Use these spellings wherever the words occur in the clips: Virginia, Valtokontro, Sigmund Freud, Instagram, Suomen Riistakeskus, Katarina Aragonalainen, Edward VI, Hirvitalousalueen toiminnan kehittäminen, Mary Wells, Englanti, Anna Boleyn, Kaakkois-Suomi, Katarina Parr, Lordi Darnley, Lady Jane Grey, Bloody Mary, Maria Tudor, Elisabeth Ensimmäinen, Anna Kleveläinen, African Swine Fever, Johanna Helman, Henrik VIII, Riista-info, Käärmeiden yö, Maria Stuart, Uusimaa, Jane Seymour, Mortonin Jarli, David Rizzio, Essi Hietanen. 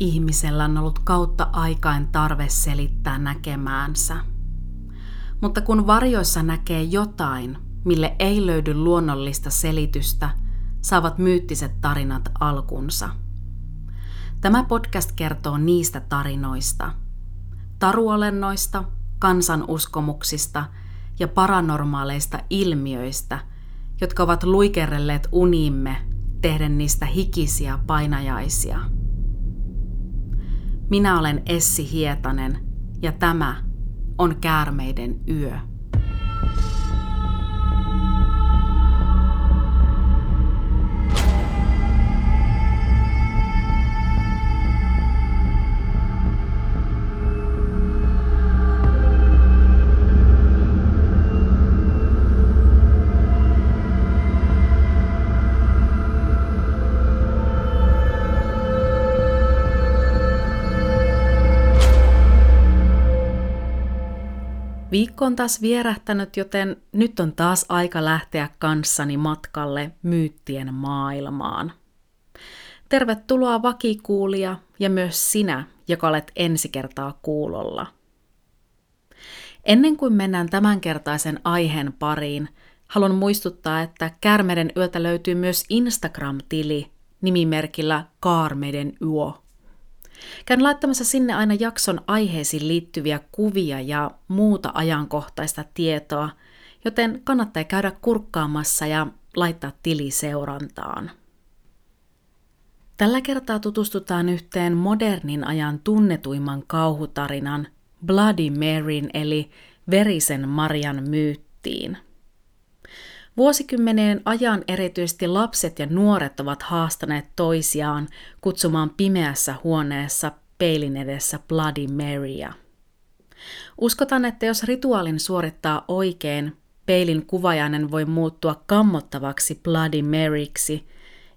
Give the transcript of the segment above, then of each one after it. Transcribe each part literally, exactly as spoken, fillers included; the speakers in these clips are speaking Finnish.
ihmisellä on ollut kautta aikain tarve selittää näkemäänsä. Mutta kun varjoissa näkee jotain, mille ei löydy luonnollista selitystä, saavat myyttiset tarinat alkunsa. Tämä podcast kertoo niistä tarinoista, taruolennoista, kansanuskomuksista ja paranormaaleista ilmiöistä, jotka ovat luikerelleet uniimme tehden niistä hikisiä painajaisia. Minä olen Essi Hietanen ja tämä on Käärmeiden yö. Viikko on taas vierähtänyt, joten nyt on taas aika lähteä kanssani matkalle myyttien maailmaan. Tervetuloa vakikuulija ja myös sinä, joka olet ensi kertaa kuulolla. Ennen kuin mennään tämänkertaisen aiheen pariin, haluan muistuttaa, että Käärmeiden yötä löytyy myös Instagram-tili nimimerkillä Käärmeiden yö. Käyn laittamassa sinne aina jakson aiheisiin liittyviä kuvia ja muuta ajankohtaista tietoa, joten kannattaa käydä kurkkaamassa ja laittaa tili seurantaan. Tällä kertaa tutustutaan yhteen modernin ajan tunnetuimman kauhutarinan Bloody Maryn eli verisen Marian myyttiin. Vuosikymmenien ajan erityisesti lapset ja nuoret ovat haastaneet toisiaan kutsumaan pimeässä huoneessa peilin edessä Bloody Maryä. Uskotaan, että jos rituaalin suorittaa oikein, peilin kuvajainen voi muuttua kammottavaksi Bloody Maryksi,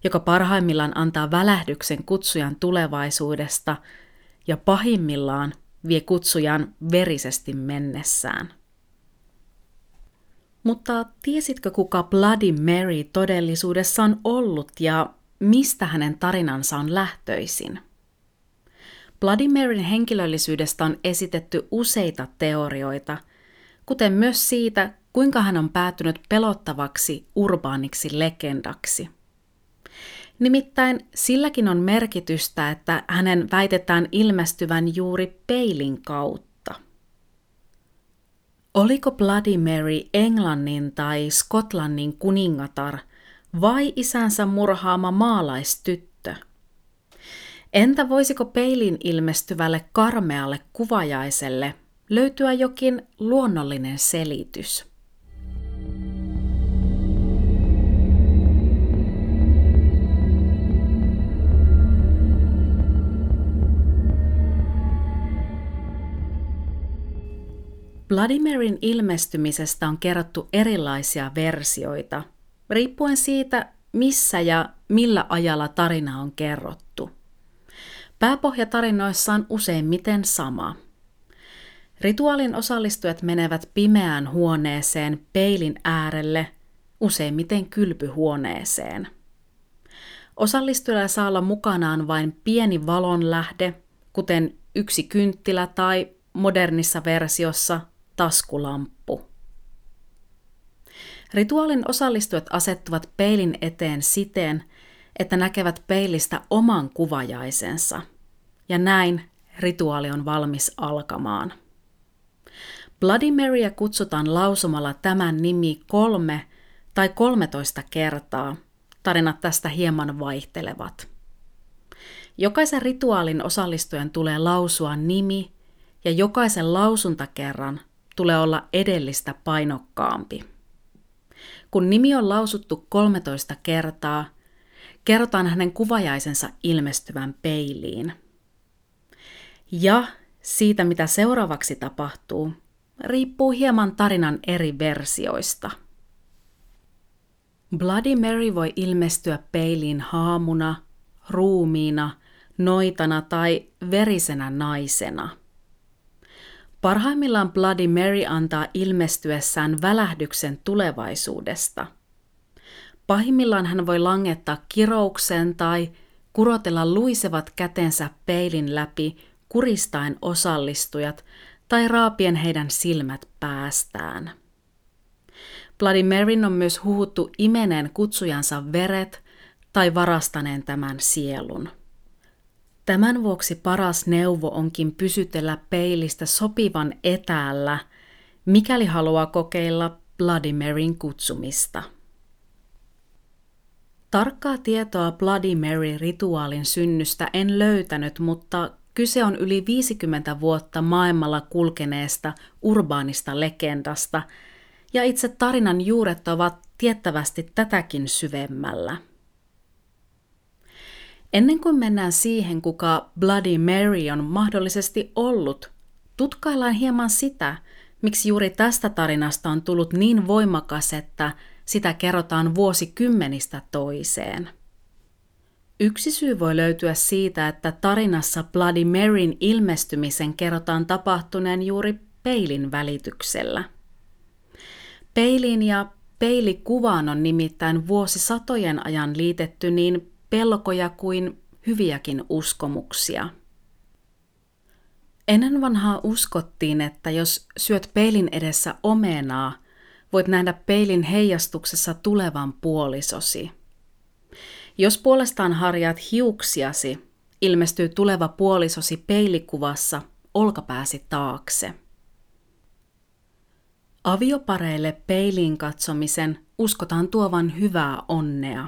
joka parhaimmillaan antaa välähdyksen kutsujan tulevaisuudesta ja pahimmillaan vie kutsujan verisesti mennessään. Mutta tiesitkö, kuka Bloody Mary todellisuudessa on ollut ja mistä hänen tarinansa on lähtöisin? Bloody Maryn henkilöllisyydestä on esitetty useita teorioita, kuten myös siitä, kuinka hän on päätynyt pelottavaksi urbaaniksi legendaksi. Nimittäin silläkin on merkitystä, että hänen väitetään ilmestyvän juuri peilin kautta. Oliko Bloody Mary Englannin tai Skotlannin kuningatar vai isänsä murhaama maalaistyttö? Entä voisiko peilin ilmestyvälle karmealle kuvajaiselle löytyä jokin luonnollinen selitys? Bloody Maryn ilmestymisestä on kerrottu erilaisia versioita, riippuen siitä, missä ja millä ajalla tarina on kerrottu. Pääpohja tarinoissa on useimmiten sama. Rituaalin osallistujat menevät pimeään huoneeseen peilin äärelle, useimmiten kylpyhuoneeseen. Osallistujalla saa olla mukanaan vain pieni valonlähde, kuten yksi kynttilä tai modernissa versiossa taskulamppu. Rituaalin osallistujat asettuvat peilin eteen siten, että näkevät peilistä oman kuvajaisensa, ja näin rituaali on valmis alkamaan. Bloody Maryä kutsutaan lausumalla tämän nimi kolme tai kolmetoista kertaa. Tarinat tästä hieman vaihtelevat. Jokaisen rituaalin osallistujan tulee lausua nimi, ja jokaisen lausuntakerran tulee olla edellistä painokkaampi. Kun nimi on lausuttu kolmetoista kertaa, kerrotaan hänen kuvajaisensa ilmestyvän peiliin. Ja siitä, mitä seuraavaksi tapahtuu, riippuu hieman tarinan eri versioista. Bloody Mary voi ilmestyä peiliin haamuna, ruumiina, noitana tai verisenä naisena. Parhaimmillaan Bloody Mary antaa ilmestyessään välähdyksen tulevaisuudesta. Pahimmillaan hän voi langettaa kirouksen tai kurotella luisevat kätensä peilin läpi kuristaen osallistujat tai raapien heidän silmät päästään. Bloody Maryn on myös huhuttu imeneen kutsujansa veret tai varastaneen tämän sielun. Tämän vuoksi paras neuvo onkin pysytellä peilistä sopivan etäällä, mikäli haluaa kokeilla Bloody Maryn kutsumista. Tarkkaa tietoa Bloody Mary-rituaalin synnystä en löytänyt, mutta kyse on yli viisikymmentä vuotta maailmalla kulkeneesta urbaanista legendasta, ja itse tarinan juuret ovat tiettävästi tätäkin syvemmällä. Ennen kuin mennään siihen, kuka Bloody Mary on mahdollisesti ollut, tutkaillaan hieman sitä, miksi juuri tästä tarinasta on tullut niin voimakas, että sitä kerrotaan vuosikymmenistä toiseen. Yksi syy voi löytyä siitä, että tarinassa Bloody Maryn ilmestymisen kerrotaan tapahtuneen juuri peilin välityksellä. Peilin ja peilikuvaan on nimittäin vuosisatojen ajan liitetty niin pelkoja kuin hyviäkin uskomuksia. Ennen vanhaa uskottiin, että jos syöt peilin edessä omenaa, voit nähdä peilin heijastuksessa tulevan puolisosi. Jos puolestaan harjaat hiuksiasi, ilmestyy tuleva puolisosi peilikuvassa olkapääsi taakse. Aviopareille peiliin katsomisen uskotaan tuovan hyvää onnea.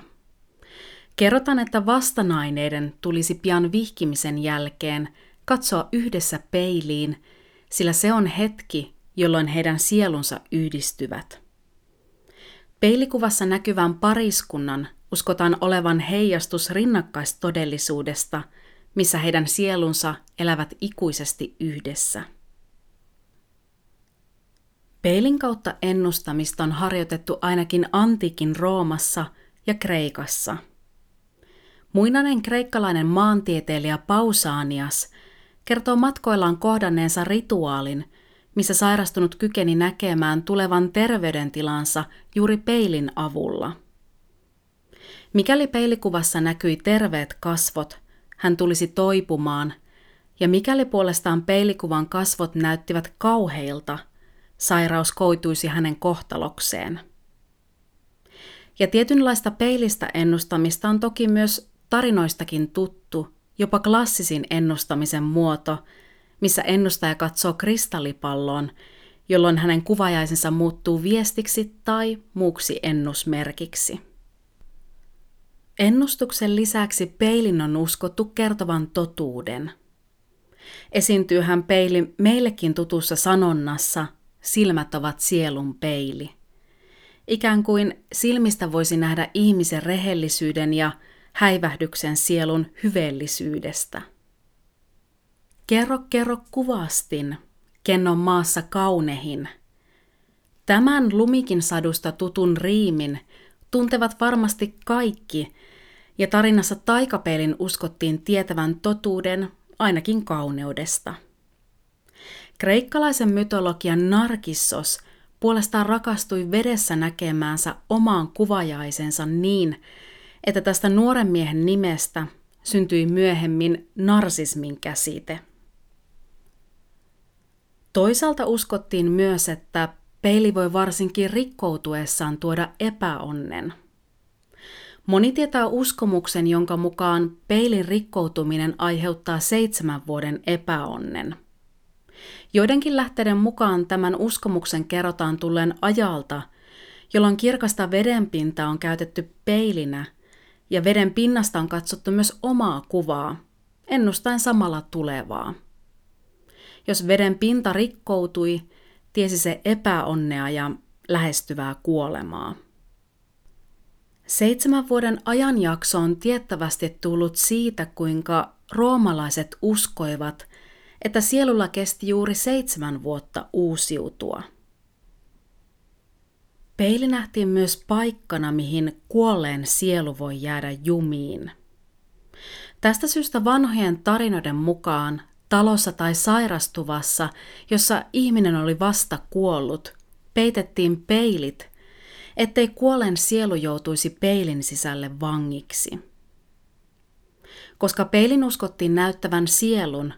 Kerrotaan, että vastanaineiden tulisi pian vihkimisen jälkeen katsoa yhdessä peiliin, sillä se on hetki, jolloin heidän sielunsa yhdistyvät. Peilikuvassa näkyvän pariskunnan uskotaan olevan heijastus rinnakkaistodellisuudesta, missä heidän sielunsa elävät ikuisesti yhdessä. Peilin kautta ennustamista on harjoitettu ainakin antiikin Roomassa ja Kreikassa. Muinainen kreikkalainen maantieteilijä Pausanias kertoo matkoillaan kohdanneensa rituaalin, missä sairastunut kykeni näkemään tulevan terveydentilansa juuri peilin avulla. Mikäli peilikuvassa näkyi terveet kasvot, hän tulisi toipumaan, ja mikäli puolestaan peilikuvan kasvot näyttivät kauheilta, sairaus koituisi hänen kohtalokseen. Ja tietynlaista peilistä ennustamista on toki myös tarinoistakin tuttu, jopa klassisin ennustamisen muoto, missä ennustaja katsoo kristallipalloon, jolloin hänen kuvajaisensa muuttuu viestiksi tai muuksi ennusmerkiksi. Ennustuksen lisäksi peilin on uskottu kertovan totuuden. Esiintyy hän peili meillekin tutussa sanonnassa, silmät ovat sielun peili. Ikään kuin silmistä voisi nähdä ihmisen rehellisyyden ja häivähdyksen sielun hyveellisyydestä. Kerro, kerro kuvastin, ken on maassa kaunehin. Tämän Lumikin sadusta tutun riimin tuntevat varmasti kaikki, ja tarinassa taikapeilin uskottiin tietävän totuuden ainakin kauneudesta. Kreikkalaisen mytologian Narcissus puolestaan rakastui vedessä näkemäänsä omaan kuvajaisensa niin, että tästä nuoren miehen nimestä syntyi myöhemmin narsismin käsite. Toisaalta uskottiin myös, että peili voi varsinkin rikkoutuessaan tuoda epäonnen. Moni tietää uskomuksen, jonka mukaan peilin rikkoutuminen aiheuttaa seitsemän vuoden epäonnen. Joidenkin lähteiden mukaan tämän uskomuksen kerrotaan tulleen ajalta, jolloin kirkasta vedenpintaa on käytetty peilinä ja veden pinnasta on katsottu myös omaa kuvaa, ennustaen samalla tulevaa. Jos veden pinta rikkoutui, tiesi se epäonnea ja lähestyvää kuolemaa. Seitsemän vuoden ajanjakso on tiettävästi tullut siitä, kuinka roomalaiset uskoivat, että sielulla kesti juuri seitsemän vuotta uusiutua. Peili nähtiin myös paikkana, mihin kuolleen sielu voi jäädä jumiin. Tästä syystä vanhojen tarinoiden mukaan talossa tai sairastuvassa, jossa ihminen oli vasta kuollut, peitettiin peilit, ettei kuolleen sielu joutuisi peilin sisälle vangiksi. Koska peilin uskottiin näyttävän sielun,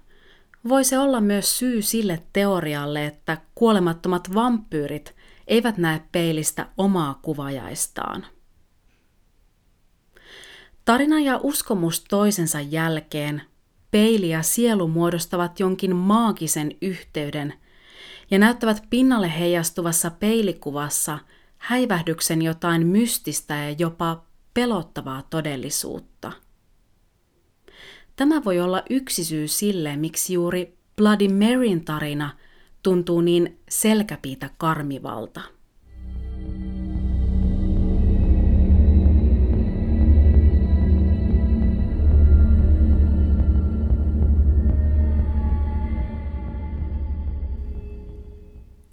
voi se olla myös syy sille teorialle, että kuolemattomat vampyyrit eivät näe peilistä omaa kuvajaistaan. Tarina ja uskomus toisensa jälkeen peili ja sielu muodostavat jonkin maagisen yhteyden ja näyttävät pinnalle heijastuvassa peilikuvassa häivähdyksen jotain mystistä ja jopa pelottavaa todellisuutta. Tämä voi olla yksi syy sille, miksi juuri Bloody Maryn tarina tuntuu niin selkäpiitä karmivalta.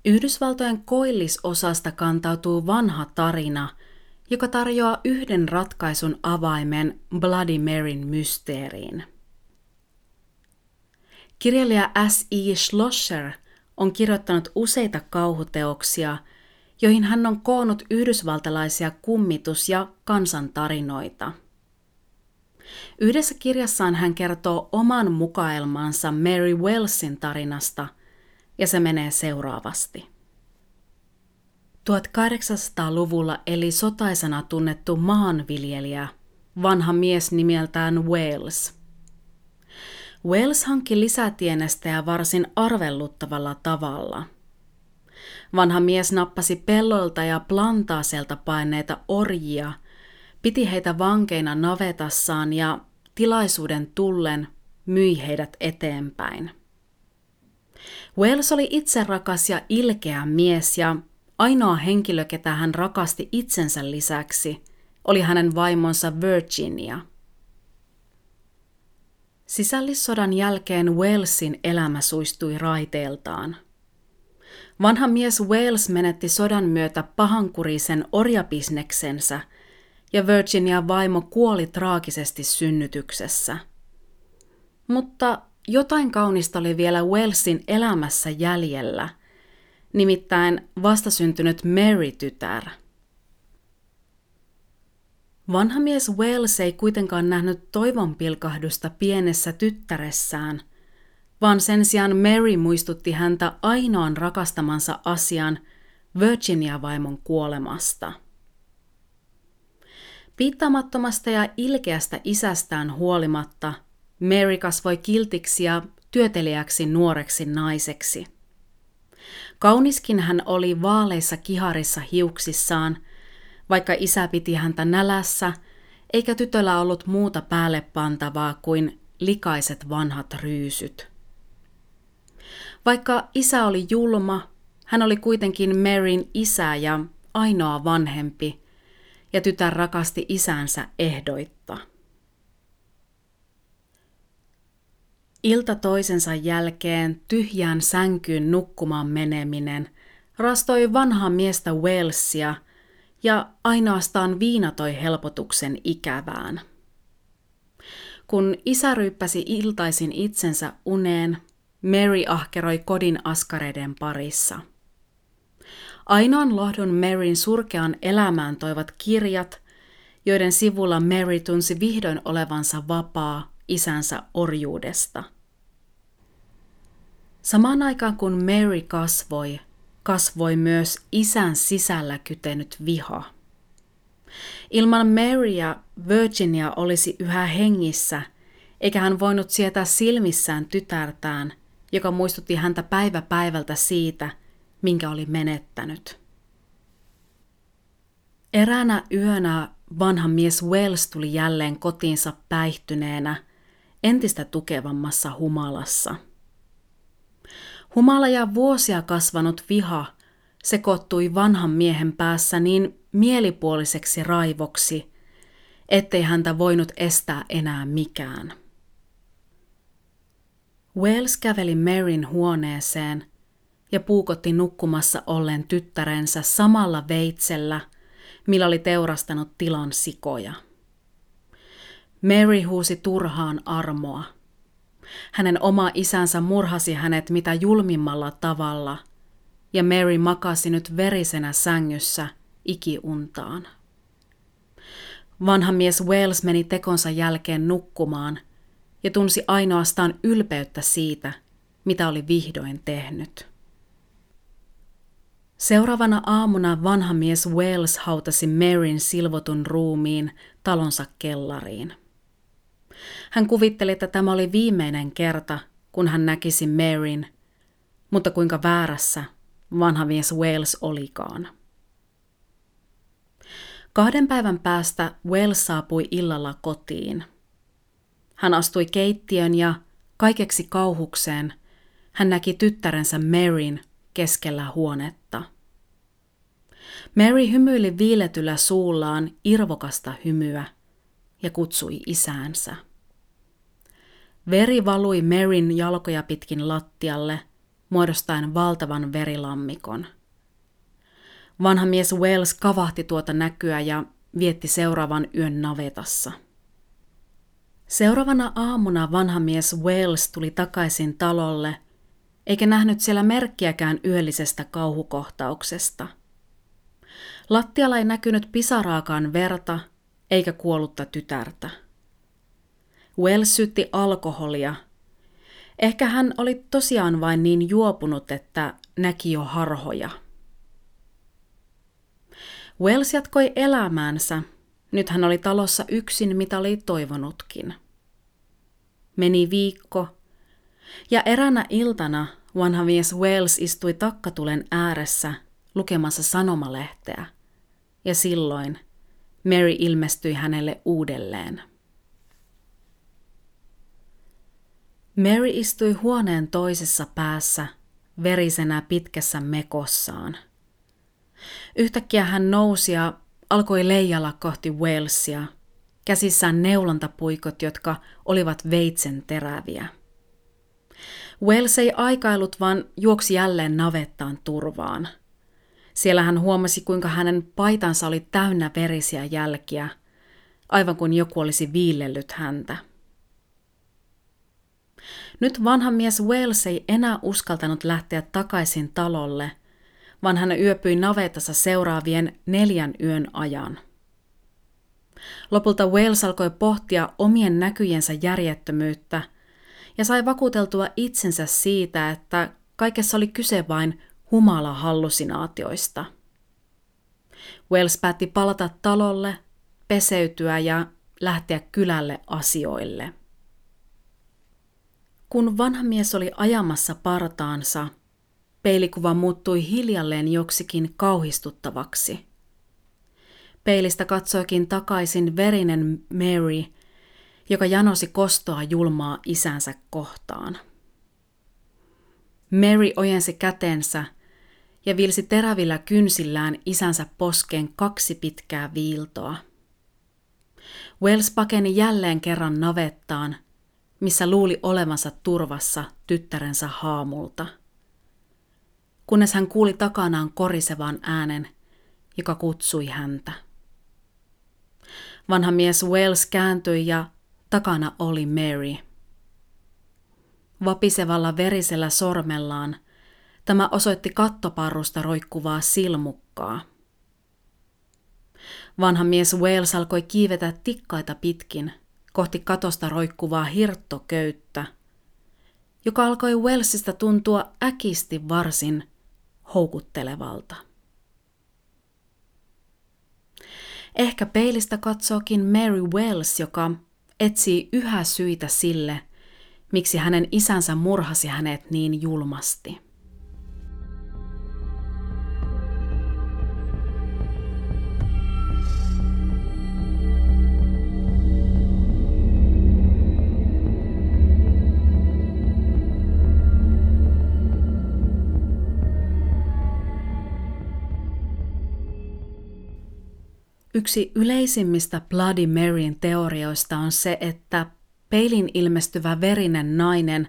Yhdysvaltojen koillisosasta kantautuu vanha tarina, joka tarjoaa yhden ratkaisun avaimen Bloody Maryn mysteeriin. Kirjailija S. E. Schlosser on kirjoittanut useita kauhuteoksia, joihin hän on koonnut yhdysvaltalaisia kummitus- ja kansantarinoita. Yhdessä kirjassaan hän kertoo oman mukaelmansa Mary Wellsin tarinasta, ja se menee seuraavasti. tuhatkahdeksansataaluvulla eli sotaisena tunnettu maanviljelijä, vanha mies nimeltään Wells. Wells hankki lisätienestejä varsin arvelluttavalla tavalla. Vanha mies nappasi pellolta ja plantaaselta paineita orjia, piti heitä vankeina navetassaan ja tilaisuuden tullen myi heidät eteenpäin. Wells oli itserakas ja ilkeä mies ja ainoa henkilö, ketä hän rakasti itsensä lisäksi, oli hänen vaimonsa Virginia. Sisällissodan jälkeen Wellsin elämä suistui raiteiltaan. Vanha mies Wells menetti sodan myötä pahankurisen orjabisneksensä ja Virginia vaimo kuoli traagisesti synnytyksessä. Mutta jotain kaunista oli vielä Wellsin elämässä jäljellä, nimittäin vastasyntynyt Mary-tytär. Vanha mies Wells ei kuitenkaan nähnyt toivon pilkahdusta pienessä tyttäressään, vaan sen sijaan Mary muistutti häntä ainoan rakastamansa asian Virginia-vaimon kuolemasta. Piittaamattomasta ja ilkeästä isästään huolimatta Mary kasvoi kiltiksi ja työtelijäksi nuoreksi naiseksi. Kauniskin hän oli vaaleissa kiharissa hiuksissaan, vaikka isä piti häntä nälässä, eikä tytöllä ollut muuta päälle pantavaa kuin likaiset vanhat ryysyt. Vaikka isä oli julma, hän oli kuitenkin Maryn isä ja ainoa vanhempi, ja tytär rakasti isänsä ehdoitta. Ilta toisensa jälkeen tyhjään sänkyyn nukkumaan meneminen rastoi vanhaa miestä Wellsia ja ainoastaan viina toi helpotuksen ikävään. Kun isä ryyppäsi iltaisin itsensä uneen, Mary ahkeroi kodin askareiden parissa. Ainoan lohdun Maryn surkeaan elämään toivat kirjat, joiden sivulla Mary tunsi vihdoin olevansa vapaa isänsä orjuudesta. Samaan aikaan kun Mary kasvoi, kasvoi myös isän sisällä kytenyt viha. Ilman Maryä Virginia olisi yhä hengissä, eikä hän voinut sietää silmissään tytärtään, joka muistutti häntä päivä päivältä siitä, minkä oli menettänyt. Eräänä yönä vanha mies Wells tuli jälleen kotiinsa päihtyneenä, entistä tukevammassa humalassa. Humala ja vuosia kasvanut viha sekoittui vanhan miehen päässä niin mielipuoliseksi raivoksi, ettei häntä voinut estää enää mikään. Wells käveli Maryn huoneeseen ja puukotti nukkumassa ollen tyttärensä samalla veitsellä, millä oli teurastanut tilan sikoja. Mary huusi turhaan armoa. Hänen oma isänsä murhasi hänet mitä julmimmalla tavalla, ja Mary makasi nyt verisenä sängyssä ikiuntaan. Vanha mies Wells meni tekonsa jälkeen nukkumaan ja tunsi ainoastaan ylpeyttä siitä, mitä oli vihdoin tehnyt. Seuraavana aamuna vanha mies Wells hautasi Maryn silvotun ruumiin talonsa kellariin. Hän kuvitteli, että tämä oli viimeinen kerta, kun hän näkisi Maryn, mutta kuinka väärässä vanha mies Wells olikaan. Kahden päivän päästä Wells saapui illalla kotiin. Hän astui keittiön ja kaikeksi kauhukseen hän näki tyttärensä Maryn keskellä huonetta. Mary hymyili viiletyllä suullaan irvokasta hymyä ja kutsui isäänsä. Veri valui Maryn jalkoja pitkin lattialle, muodostaen valtavan verilammikon. Vanha mies Wells kavahti tuota näkyä ja vietti seuraavan yön navetassa. Seuraavana aamuna vanha mies Wells tuli takaisin talolle, eikä nähnyt siellä merkkiäkään yöllisestä kauhukohtauksesta. Lattialla ei näkynyt pisaraakaan verta eikä kuollutta tytärtä. Wells syytti alkoholia. Ehkä hän oli tosiaan vain niin juopunut, että näki jo harhoja. Wells jatkoi elämäänsä. Nyt hän oli talossa yksin, mitä oli toivonutkin. Meni viikko, ja eräänä iltana vanha mies Wells istui takkatulen ääressä lukemassa sanomalehteä, ja silloin Mary ilmestyi hänelle uudelleen. Mary istui huoneen toisessa päässä, verisenä pitkässä mekossaan. Yhtäkkiä hän nousi ja alkoi leijalla kohti Welsia, käsissään neulontapuikot, jotka olivat veitsen teräviä. Wells ei aikailut, vaan juoksi jälleen navettaan turvaan. Siellä hän huomasi, kuinka hänen paitansa oli täynnä verisiä jälkiä, aivan kuin joku olisi viillellyt häntä. Nyt vanha mies Wells ei enää uskaltanut lähteä takaisin talolle, vaan hän yöpyi navetassa seuraavien neljän yön ajan. Lopulta Wells alkoi pohtia omien näkyjensä järjettömyyttä ja sai vakuuteltua itsensä siitä, että kaikessa oli kyse vain humalahallusinaatioista. Wells päätti palata talolle, peseytyä ja lähteä kylälle asioille. Kun vanha mies oli ajamassa partaansa, peilikuva muuttui hiljalleen joksikin kauhistuttavaksi. Peilistä katsoikin takaisin verinen Mary, joka janosi kostoa julmaa isänsä kohtaan. Mary ojensi kätensä ja vilsi terävillä kynsillään isänsä poskeen kaksi pitkää viiltoa. Wells pakeni jälleen kerran navettaan, missä luuli olevansa turvassa tyttärensä haamulta, kunnes hän kuuli takanaan korisevan äänen, joka kutsui häntä. Vanha mies Wells kääntyi ja takana oli Mary. Vapisevalla verisellä sormellaan tämä osoitti kattoparrusta roikkuvaa silmukkaa. Vanha mies Wells alkoi kiivetä tikkaita pitkin kohti katosta roikkuvaa hirttoköyttä, joka alkoi Wellsista tuntua äkisti varsin houkuttelevalta. Ehkä peilistä katsookin Mary Wells, joka etsii yhä syitä sille, miksi hänen isänsä murhasi hänet niin julmasti. Yksi yleisimmistä Bloody Maryn teorioista on se, että peilin ilmestyvä verinen nainen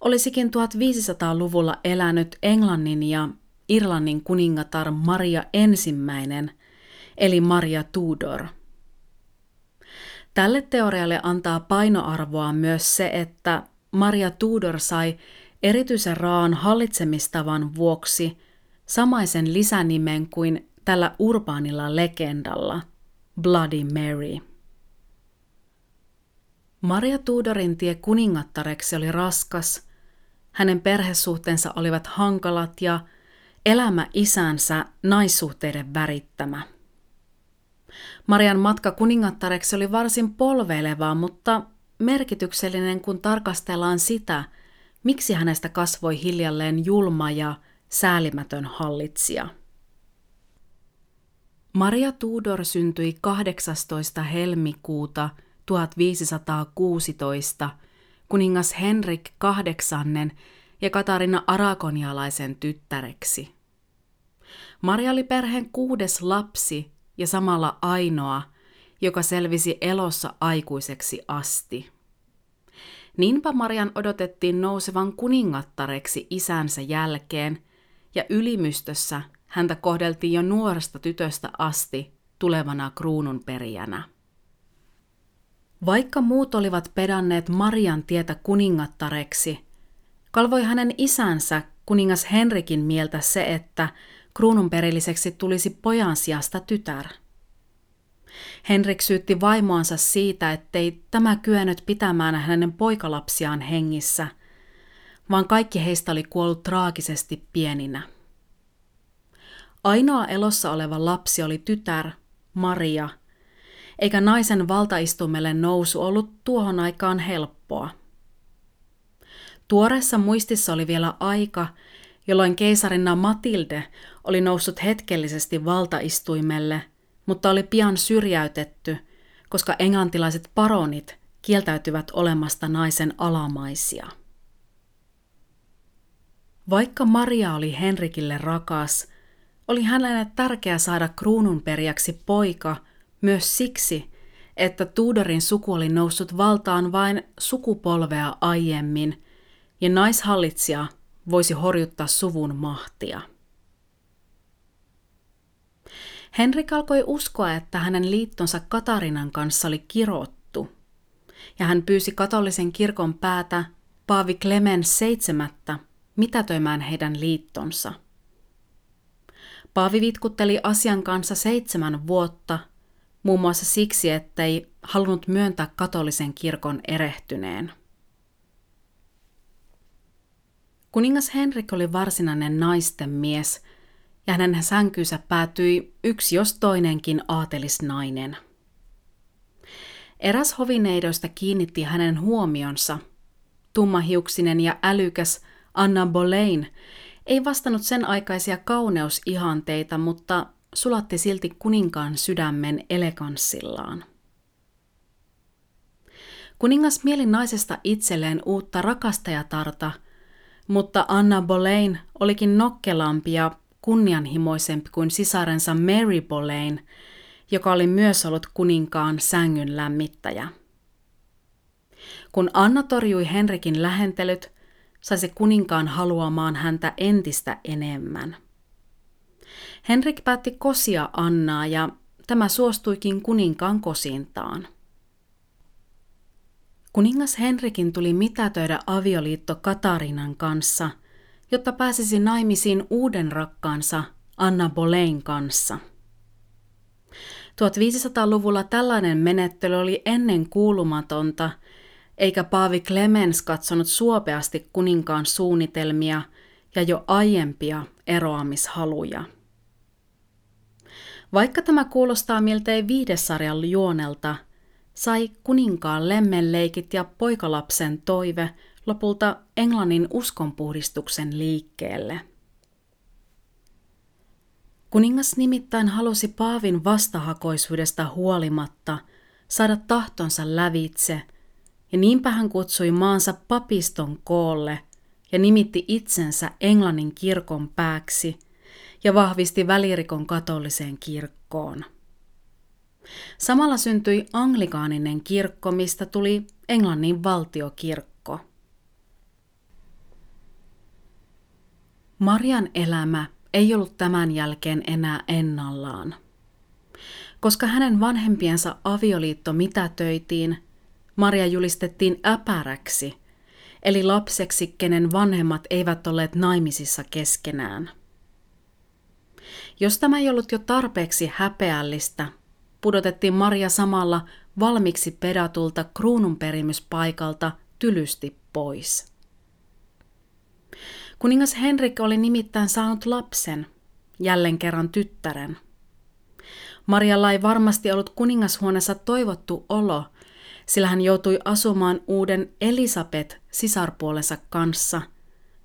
olisikin viisitoistasataa-luvulla elänyt Englannin ja Irlannin kuningatar Maria ensimmäinen, eli Maria Tudor. Tälle teorialle antaa painoarvoa myös se, että Maria Tudor sai erityisen raan hallitsemistavan vuoksi samaisen lisänimen kuin tällä urbaanilla legendalla, Bloody Mary. Maria Tudorin tie kuningattareksi oli raskas, hänen perhesuhteensa olivat hankalat ja elämä isänsä naissuhteiden värittämä. Marian matka kuningattareksi oli varsin polveilevaa, mutta merkityksellinen kun tarkastellaan sitä, miksi hänestä kasvoi hiljalleen julma ja säälimätön hallitsija. Maria Tudor syntyi kahdeksastoista helmikuuta tuhatviisisataakuusitoista kuningas Henrik kahdeksannen ja Katarina Aragonalaisen tyttäreksi. Maria oli perheen kuudes lapsi ja samalla ainoa, joka selvisi elossa aikuiseksi asti. Niinpä Marian odotettiin nousevan kuningattareksi isänsä jälkeen, ja ylimystössä häntä kohdeltiin jo nuoresta tytöstä asti tulevana kruununperijänä. Vaikka muut olivat pedanneet Marian tietä kuningattareksi, kalvoi hänen isänsä kuningas Henrikin mieltä se, että kruununperilliseksi tulisi pojan sijasta tytär. Henrik syytti vaimoansa siitä, ettei tämä kyennyt pitämään hänen poikalapsiaan hengissä, vaan kaikki heistä oli kuollut traagisesti pieninä. Ainoa elossa oleva lapsi oli tytär, Maria, eikä naisen valtaistumelle nousu ollut tuohon aikaan helppoa. Tuoreessa muistissa oli vielä aika, jolloin keisarina Matilde oli noussut hetkellisesti valtaistuimelle, mutta oli pian syrjäytetty, koska englantilaiset baronit kieltäytyvät olemasta naisen alamaisia. Vaikka Maria oli Henrikille rakas, oli hänelle tärkeää saada kruununperijäksi poika myös siksi, että Tudorin suku oli noussut valtaan vain sukupolvea aiemmin ja naishallitsija voisi horjuttaa suvun mahtia. Henrik alkoi uskoa, että hänen liittonsa Katarinan kanssa oli kirottu, ja hän pyysi katolisen kirkon päätä paavi Clemens seitsemättä mitätöimään heidän liittonsa. Paavi vitkutteli asian kanssa seitsemän vuotta, muun muassa siksi, ettei halunnut myöntää katolisen kirkon erehtyneen. Kuningas Henrik oli varsinainen naisten mies, ja hänen sänkyynsä päätyi yksi jos toinenkin aatelisnainen. Eräs hovineidoista kiinnitti hänen huomionsa. Tummahiuksinen ja älykäs Anna Boleyn ei vastannut sen aikaisia kauneusihanteita, mutta sulatti silti kuninkaan sydämen eleganssillaan. Kuningas mieli naisesta itselleen uutta rakastajatarta, mutta Anna Boleyn olikin nokkelampi ja kunnianhimoisempi kuin sisarensa Mary Boleyn, joka oli myös ollut kuninkaan sängyn lämmittäjä. Kun Anna torjui Henrikin lähentelyt, sai se kuninkaan haluamaan häntä entistä enemmän. Henrik päätti kosia Annaa ja tämä suostuikin kuninkaan kosintaan. Kuningas Henrikin tuli mitätöidä avioliitto Katarinan kanssa, jotta pääsisi naimisiin uuden rakkaansa Anna Boleyn kanssa. tuhatviisisataaluvulla tällainen menettely oli ennen kuulumatonta, eikä paavi Clemens katsonut suopeasti kuninkaan suunnitelmia ja jo aiempia eroamishaluja. Vaikka tämä kuulostaa miltei viidessarjan juonelta, sai kuninkaan lemmenleikit ja poikalapsen toive lopulta Englannin uskonpuhdistuksen liikkeelle. Kuningas nimittäin halusi paavin vastahakoisuudesta huolimatta saada tahtonsa lävitse, ja niinpä hän kutsui maansa papiston koolle ja nimitti itsensä Englannin kirkon pääksi ja vahvisti välirikon katoliseen kirkkoon. Samalla syntyi anglikaaninen kirkko, mistä tuli Englannin valtiokirkko. Marian elämä ei ollut tämän jälkeen enää ennallaan. Koska hänen vanhempiensa avioliitto mitätöitiin, Maria julistettiin äpäräksi, eli lapseksi, kenen vanhemmat eivät olleet naimisissa keskenään. Jos tämä ei ollut jo tarpeeksi häpeällistä, pudotettiin Maria samalla valmiiksi pedatulta kruununperimyspaikalta tylysti pois. Kuningas Henrik oli nimittäin saanut lapsen, jälleen kerran tyttären. Marialla ei varmasti ollut kuningashuoneessa toivottu olo, sillä hän joutui asumaan uuden Elisabeth-sisarpuolensa kanssa,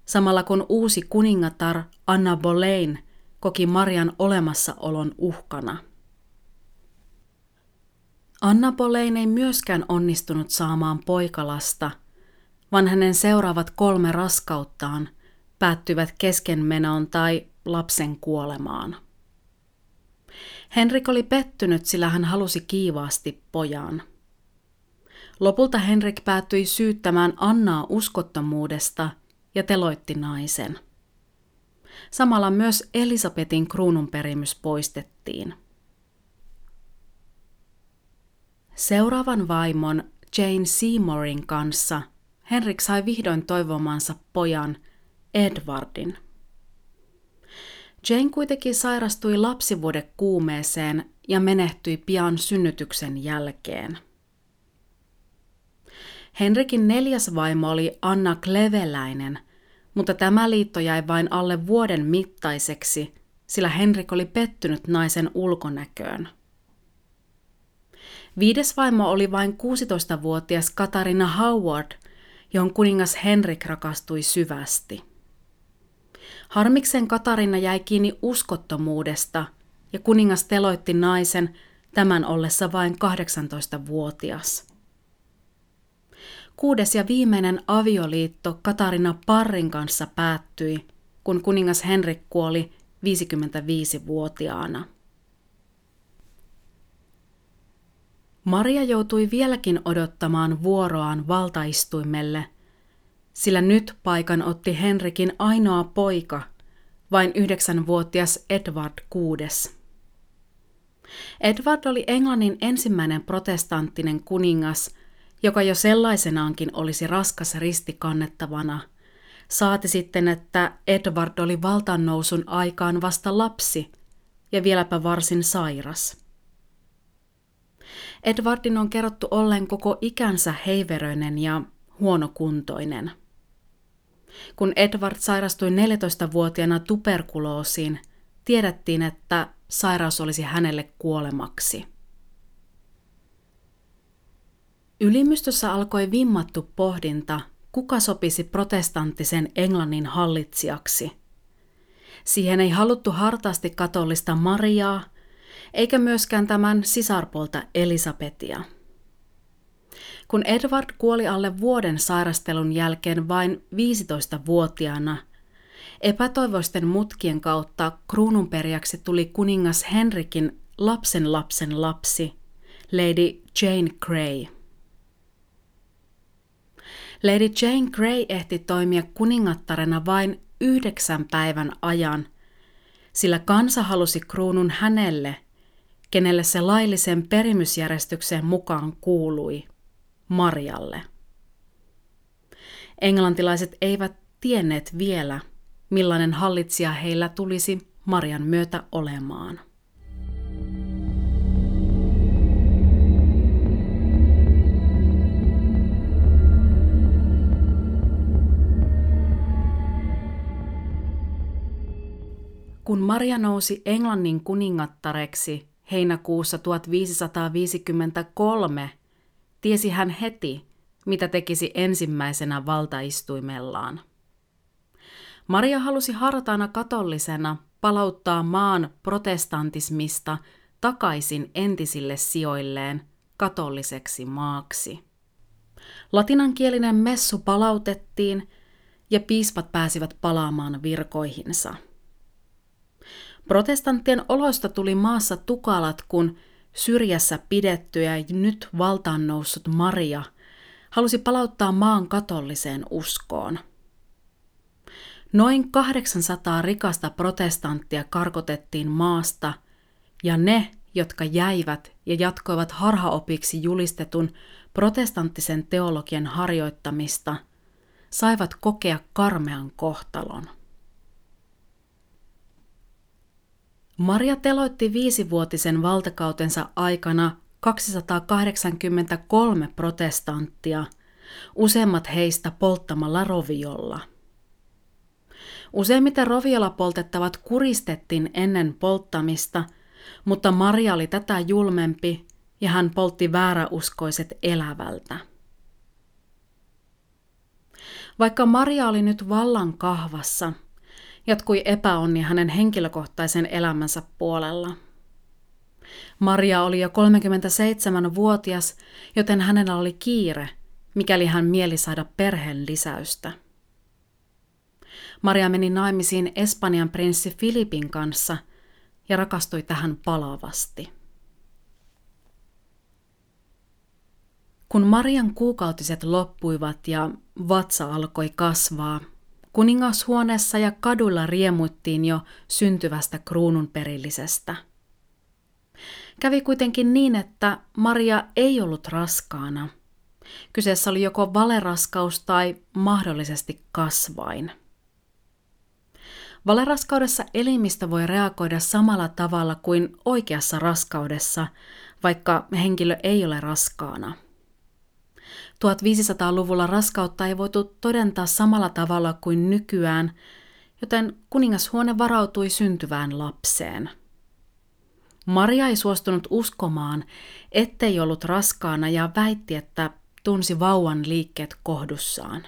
samalla kun uusi kuningatar Anna Boleyn koki Marian olemassaolon uhkana. Anna Boleyn ei myöskään onnistunut saamaan poikalasta, vaan hänen seuraavat kolme raskauttaan päättyvät keskenmenoon tai lapsen kuolemaan. Henrik oli pettynyt, sillä hän halusi kiivaasti pojan. Lopulta Henrik päätyi syyttämään Annaa uskottomuudesta ja teloitti naisen. Samalla myös Elisabetin kruununperimys poistettiin. Seuraavan vaimon Jane Seymourin kanssa Henrik sai vihdoin toivomansa pojan Edwardin. Jane kuitenkin sairastui lapsivuodekuumeeseen ja menehtyi pian synnytyksen jälkeen. Henrikin neljäs vaimo oli Anna Kleveläinen, mutta tämä liitto jäi vain alle vuoden mittaiseksi, sillä Henrik oli pettynyt naisen ulkonäköön. Viides vaimo oli vain kuusitoistavuotias Katarina Howard, johon kuningas Henrik rakastui syvästi. Harmiksen Katarina jäi kiinni uskottomuudesta ja kuningas teloitti naisen tämän ollessa vain kahdeksantoistavuotias. Kuudes ja viimeinen avioliitto Katarina Parrin kanssa päättyi, kun kuningas Henrik kuoli viisikymmentäviisivuotiaana. Maria joutui vieläkin odottamaan vuoroaan valtaistuimelle, sillä nyt paikan otti Henrikin ainoa poika, vain yhdeksänvuotias Edward kuudes. Edward oli Englannin ensimmäinen protestanttinen kuningas, joka jo sellaisenaankin olisi raskas risti kannettavana. Saati sitten, että Edward oli valtannousun aikaan vasta lapsi ja vieläpä varsin sairas. Edwardin on kerrottu olleen koko ikänsä heiveröinen ja huonokuntoinen. Kun Edward sairastui neljätoistavuotiaana tuberkuloosiin, tiedettiin, että sairaus olisi hänelle kuolemaksi. Ylimystössä alkoi vimmattu pohdinta, kuka sopisi protestanttisen Englannin hallitsijaksi. Siihen ei haluttu hartaasti katolista Mariaa, eikä myöskään tämän sisarpuolta Elisabetia. Kun Edward kuoli alle vuoden sairastelun jälkeen vain viisitoistavuotiaana, epätoivoisten mutkien kautta kruununperijäksi tuli kuningas Henrikin lapsen lapsen lapsi, Lady Jane Grey. Lady Jane Grey ehti toimia kuningattarena vain yhdeksän päivän ajan, sillä kansa halusi kruunun hänelle, kenelle se laillisen perimysjärjestykseen mukaan kuului, Marialle. Englantilaiset eivät tienneet vielä, millainen hallitsija heillä tulisi Marian myötä olemaan. Kun Maria nousi Englannin kuningattareksi heinäkuussa tuhatviisisataaviisikymmentäkolme, tiesi hän heti, mitä tekisi ensimmäisenä valtaistuimellaan. Maria halusi hartaana katolisena palauttaa maan protestantismista takaisin entisille sijoilleen katoliseksi maaksi. Latinankielinen messu palautettiin ja piispat pääsivät palaamaan virkoihinsa. Protestanttien oloista tuli maassa tukalat, kun syrjässä pidetty ja nyt valtaan noussut Maria halusi palauttaa maan katoliseen uskoon. Noin kahdeksansataa rikasta protestanttia karkotettiin maasta, ja ne, jotka jäivät ja jatkoivat harhaopiksi julistetun protestanttisen teologian harjoittamista, saivat kokea karmean kohtalon. Maria teloitti viisivuotisen valtakautensa aikana kaksisataakahdeksankymmentäkolme protestanttia, useimmat heistä polttamalla roviolla. Useimmiten roviolla poltettavat kuristettiin ennen polttamista, mutta Maria oli tätä julmempi ja hän poltti vääräuskoiset elävältä. Vaikka Maria oli nyt vallan kahvassa, jatkui epäonni hänen henkilökohtaisen elämänsä puolella. Maria oli jo kolmekymmentäseitsemänvuotias, joten hänellä oli kiire, mikäli hän mieli saada perheen lisäystä. Maria meni naimisiin Espanjan prinssi Filipin kanssa ja rakastui tähän palavasti. Kun Marian kuukautiset loppuivat ja vatsa alkoi kasvaa, kuningashuoneessa ja kadulla riemuittiin jo syntyvästä kruununperillisestä. Kävi kuitenkin niin, että Maria ei ollut raskaana. Kyseessä oli joko valeraskaus tai mahdollisesti kasvain. Valeraskaudessa elimistö voi reagoida samalla tavalla kuin oikeassa raskaudessa, vaikka henkilö ei ole raskaana. viisitoistasataa-luvulla raskautta ei voitu todentaa samalla tavalla kuin nykyään, joten kuningashuone varautui syntyvään lapseen. Maria ei suostunut uskomaan, ettei ollut raskaana ja väitti, että tunsi vauvan liikkeet kohdussaan.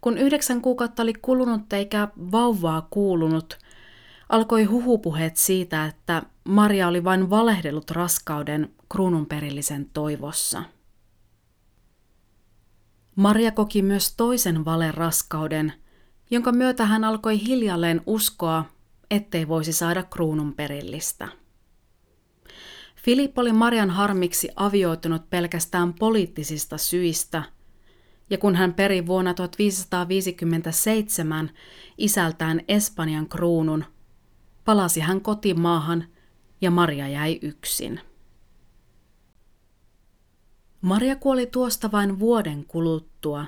Kun yhdeksän kuukautta oli kulunut eikä vauvaa kuulunut, alkoi huhupuheet siitä, että Maria oli vain valehdellut raskauden kruununperillisen toivossa. Maria koki myös toisen valeraskauden, jonka myötä hän alkoi hiljalleen uskoa, ettei voisi saada kruununperillistä. Filip oli Marian harmiksi avioitunut pelkästään poliittisista syistä, ja kun hän peri vuonna viisitoistaviisikymmentäseitsemän isältään Espanjan kruunun, palasi hän kotimaahan ja Maria jäi yksin. Maria kuoli tuosta vain vuoden kuluttua,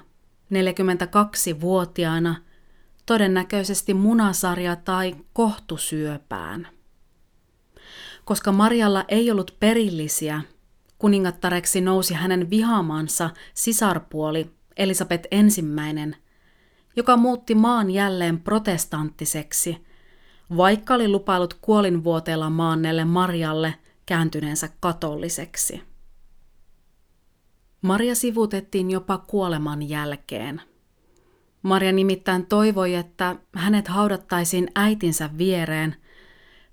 neljäkymmentäkaksivuotiaana, todennäköisesti munasarja- tai kohtusyöpään. Koska Marialla ei ollut perillisiä, kuningattareksi nousi hänen vihaamansa sisarpuoli Elisabeth Ensimmäinen, joka muutti maan jälleen protestanttiseksi, vaikka oli lupailut kuolinvuoteella maannelle Marialle kääntyneensä katoliseksi. Maria sivuutettiin jopa kuoleman jälkeen. Maria nimittäin toivoi, että hänet haudattaisiin äitinsä viereen,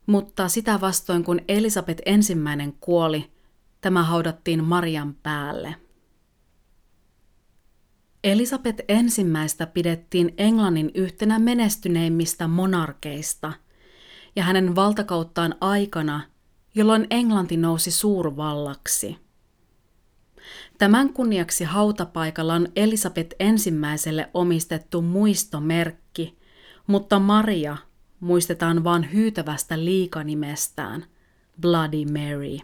mutta sitä vastoin kun Elisabeth Ensimmäinen kuoli, tämä haudattiin Marian päälle. Elisabeth Ensimmäistä pidettiin Englannin yhtenä menestyneimmistä monarkeista ja hänen valtakauttaan aikana, jolloin Englanti nousi suurvallaksi. Tämän kunniaksi hautapaikalla on Elisabeth Ensimmäiselle omistettu muistomerkki, mutta Maria muistetaan vain hyytävästä liikanimestään, Bloody Mary.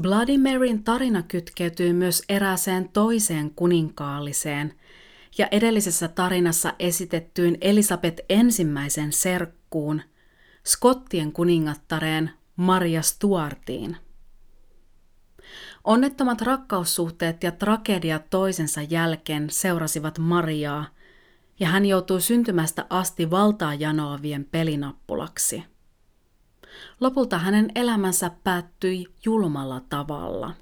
Bloody Maryn tarina kytkeytyy myös erääseen toiseen kuninkaalliseen ja edellisessä tarinassa esitettyyn Elisabeth Ensimmäisen serkkuun, Skottien kuningattareen Maria Stuartiin. Onnettomat rakkaussuhteet ja tragediat toisensa jälkeen seurasivat Mariaa, ja hän joutui syntymästä asti valtaa janoavien pelinappulaksi. Lopulta hänen elämänsä päättyi julmalla tavalla.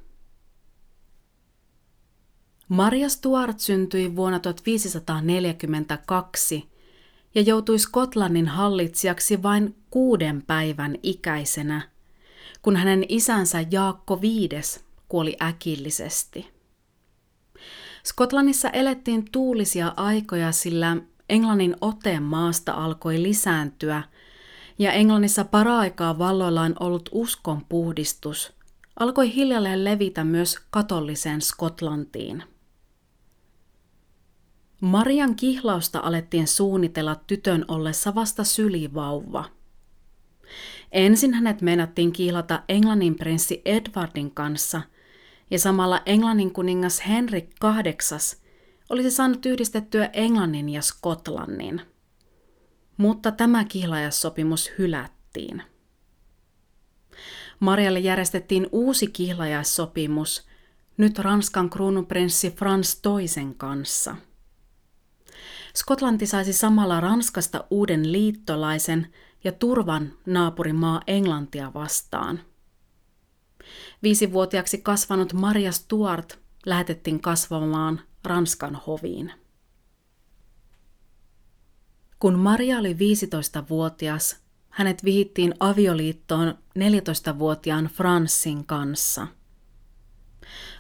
Maria Stuart syntyi vuonna viisitoistaneljäkymmentäkaksi ja joutui Skotlannin hallitsijaksi vain kuuden päivän ikäisenä, kun hänen isänsä Jaakko viides kuoli äkillisesti. Skotlannissa elettiin tuulisia aikoja, sillä Englannin ote maasta alkoi lisääntyä, ja Englannissa paraikaa valloillaan ollut uskonpuhdistus alkoi hiljalleen levitä myös katoliseen Skotlantiin. Marian kihlausta alettiin suunnitella tytön ollessa vasta sylivauva. Ensin hänet meinattiin kihlata Englannin prinssi Edwardin kanssa, ja samalla Englannin kuningas Henrik kahdeksas olisi saanut yhdistettyä Englannin ja Skotlannin. Mutta tämä kihlajaissopimus hylättiin. Marialle järjestettiin uusi kihlajaissopimus, nyt Ranskan kruununprinssi Frans toisen kanssa. Skotlanti saisi samalla Ranskasta uuden liittolaisen ja turvan naapurimaa Englantia vastaan. Viisivuotiaaksi kasvanut Maria Stuart lähetettiin kasvamaan Ranskan hoviin. Kun Maria oli viisitoistavuotias, hänet vihittiin avioliittoon neljätoistavuotiaan Franzin kanssa.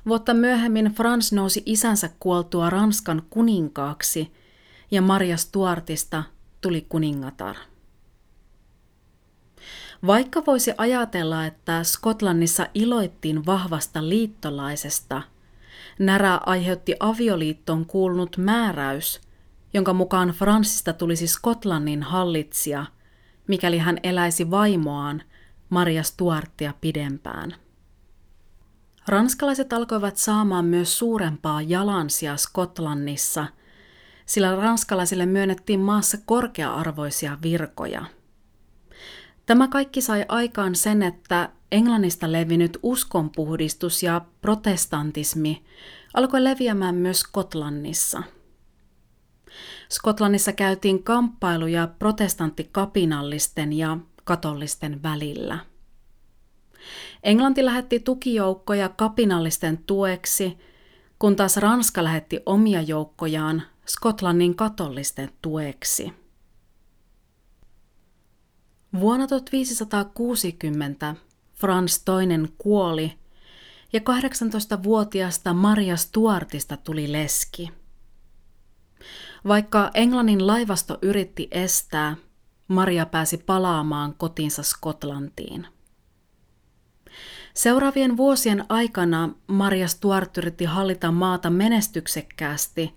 Vuotta myöhemmin Franz nousi isänsä kuoltua Ranskan kuninkaaksi ja Maria Stuartista tuli kuningatar. Vaikka voisi ajatella, että Skotlannissa iloittiin vahvasta liittolaisesta, närää aiheutti avioliittoon kuulunut määräys, jonka mukaan Fransista tulisi Skotlannin hallitsija, mikäli hän eläisi vaimoaan Maria Stuartia pidempään. Ranskalaiset alkoivat saamaan myös suurempaa jalansijaa Skotlannissa, sillä ranskalaisille myönnettiin maassa korkea-arvoisia virkoja. Tämä kaikki sai aikaan sen, että Englannista levinnyt uskonpuhdistus ja protestantismi alkoi leviämään myös Skotlannissa. Skotlannissa käytiin kamppailuja protestanttikapinallisten ja katolisten välillä. Englanti lähetti tukijoukkoja kapinallisten tueksi, kun taas Ranska lähetti omia joukkojaan Skotlannin katolisten tueksi. Vuonna tuhatviisisataakuusikymmentä Frans toinen kuoli ja kahdeksantoistavuotiaasta Maria Stuartista tuli leski. Vaikka Englannin laivasto yritti estää, Maria pääsi palaamaan kotiinsa Skotlantiin. Seuraavien vuosien aikana Maria Stuart yritti hallita maata menestyksekkäästi,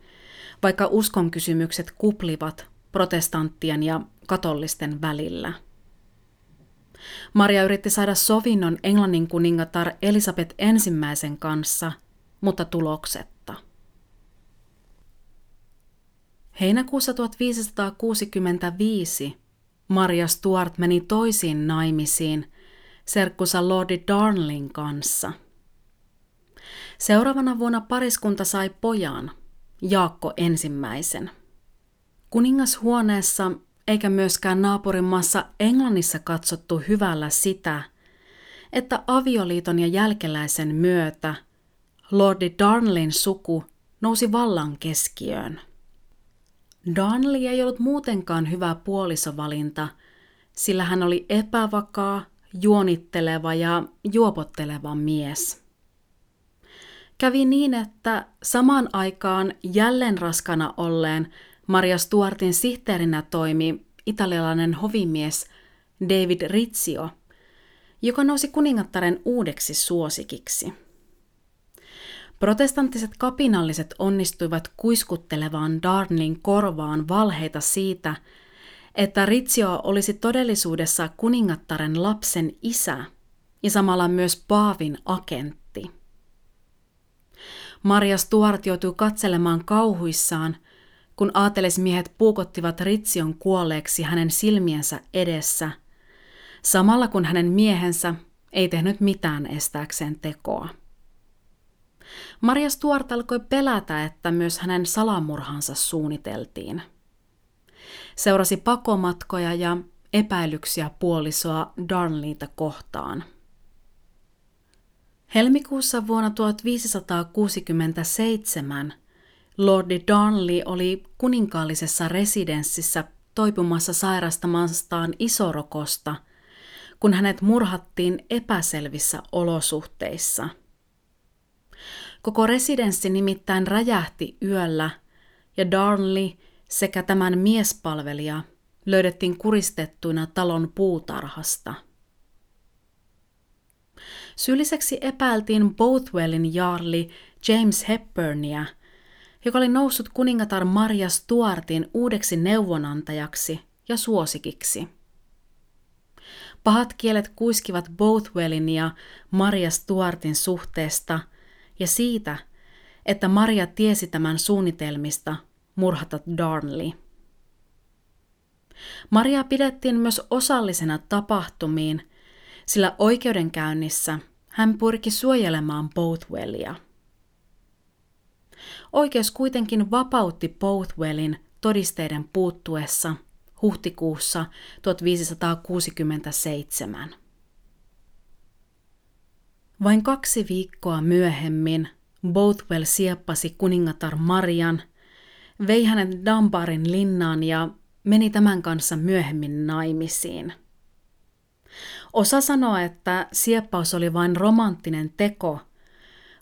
vaikka uskonkysymykset kuplivat protestanttien ja katolisten välillä. Maria yritti saada sovinnon Englannin kuningatar Elisabeth ensimmäisen kanssa, mutta tuloksetta. Heinäkuussa tuhatviisisataakuusikymmentäviisi Maria Stuart meni toisiin naimisiin serkkunsa Lordi Darnleyn kanssa. Seuraavana vuonna pariskunta sai pojan, Jaakko ensimmäisen. Kuningashuoneessa eikä myöskään naapurimaassa Englannissa katsottu hyvällä sitä, että avioliiton ja jälkeläisen myötä Lordi Darnleyn suku nousi vallan keskiöön. Darnley ei ollut muutenkaan hyvä puolisovalinta, sillä hän oli epävakaa, juonitteleva ja juopotteleva mies. Kävi niin, että samaan aikaan jälleen raskana olleen Maria Stuartin sihteerinä toimi italialainen hovimies David Rizzio, joka nousi kuningattaren uudeksi suosikiksi. Protestanttiset kapinalliset onnistuivat kuiskuttelemaan Darnleyn korvaan valheita siitä, että Rizzio olisi todellisuudessa kuningattaren lapsen isä ja samalla myös paavin agentti. Maria Stuart joutui katselemaan kauhuissaan, kun aatelismiehet puukottivat Ritzion kuolleeksi hänen silmiensä edessä, samalla kun hänen miehensä ei tehnyt mitään estääkseen tekoa. Maria Stuart alkoi pelätä, että myös hänen salamurhansa suunniteltiin. Seurasi pakomatkoja ja epäilyksiä puolisoa Darnleyta kohtaan. Helmikuussa vuonna tuhatviisisataakuusikymmentäseitsemän Lordi Darnley oli kuninkaallisessa residenssissä toipumassa sairastamastaan isorokosta, kun hänet murhattiin epäselvissä olosuhteissa. Koko residenssi nimittäin räjähti yöllä, ja Darnley sekä tämän miespalvelija löydettiin kuristettuina talon puutarhasta. Syylliseksi epäiltiin Bothwellin jaarli James Hepburnia, joka oli noussut kuningatar Maria Stuartin uudeksi neuvonantajaksi ja suosikiksi. Pahat kielet kuiskivat Bothwellin ja Maria Stuartin suhteesta, ja siitä, että Maria tiesi tämän suunnitelmista murhata Darnley. Maria pidettiin myös osallisena tapahtumiin, sillä oikeudenkäynnissä hän pyrki suojelemaan Bothwellia. Oikeus kuitenkin vapautti Bothwellin todisteiden puuttuessa huhtikuussa tuhatviisisataakuusikymmentäseitsemän. Vain kaksi viikkoa myöhemmin Bothwell sieppasi kuningatar Marian, vei hänet Dunbarin linnaan ja meni tämän kanssa myöhemmin naimisiin. Osa sanoo, että sieppaus oli vain romanttinen teko,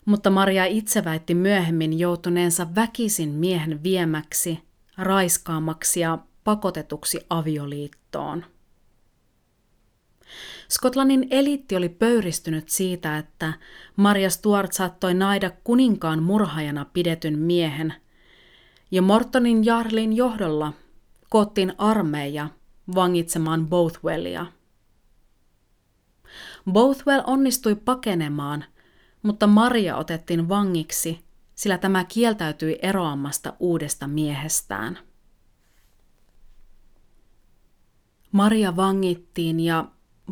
mutta Maria itse väitti myöhemmin joutuneensa väkisin miehen viemäksi, raiskaamaksi ja pakotetuksi avioliittoon. Skotlannin eliitti oli pöyristynyt siitä, että Maria Stuart saattoi naida kuninkaan murhaajana pidetyn miehen, ja Mortonin Jarlin johdolla koottiin armeija vangitsemaan Bothwellia. Bothwell onnistui pakenemaan, mutta Maria otettiin vangiksi, sillä tämä kieltäytyi eroamasta uudesta miehestään. Maria vangittiin ja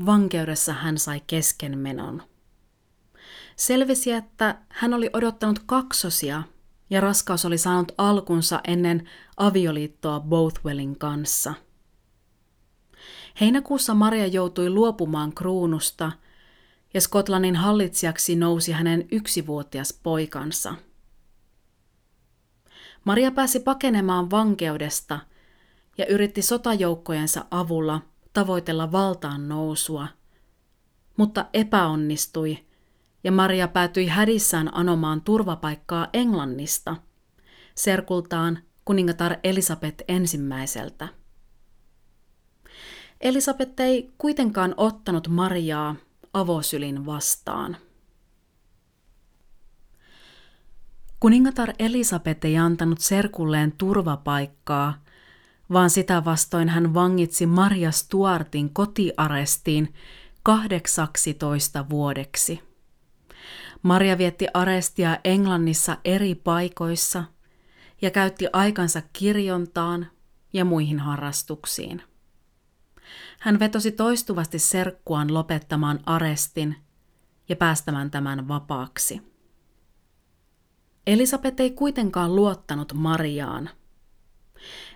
vankeudessa hän sai keskenmenon. Selvisi, että hän oli odottanut kaksosia ja raskaus oli saanut alkunsa ennen avioliittoa Bothwellin kanssa. Heinäkuussa Maria joutui luopumaan kruunusta ja Skotlannin hallitsijaksi nousi hänen yksivuotias poikansa. Maria pääsi pakenemaan vankeudesta ja yritti sotajoukkojensa avulla tavoitella valtaan nousua, mutta epäonnistui ja Maria päätyi hädissään anomaan turvapaikkaa Englannista, serkultaan kuningatar Elisabeth ensimmäiseltä. Elisabeth ei kuitenkaan ottanut Mariaa avosylin vastaan. Kuningatar Elisabeth ei antanut serkulleen turvapaikkaa, vaan sitä vastoin hän vangitsi Maria Stuartin kotiarestiin kahdeksaksitoista vuodeksi. Maria vietti arestia Englannissa eri paikoissa ja käytti aikansa kirjontaan ja muihin harrastuksiin. Hän vetosi toistuvasti serkkuaan lopettamaan arestin ja päästämään tämän vapaaksi. Elisabeth ei kuitenkaan luottanut Mariaan.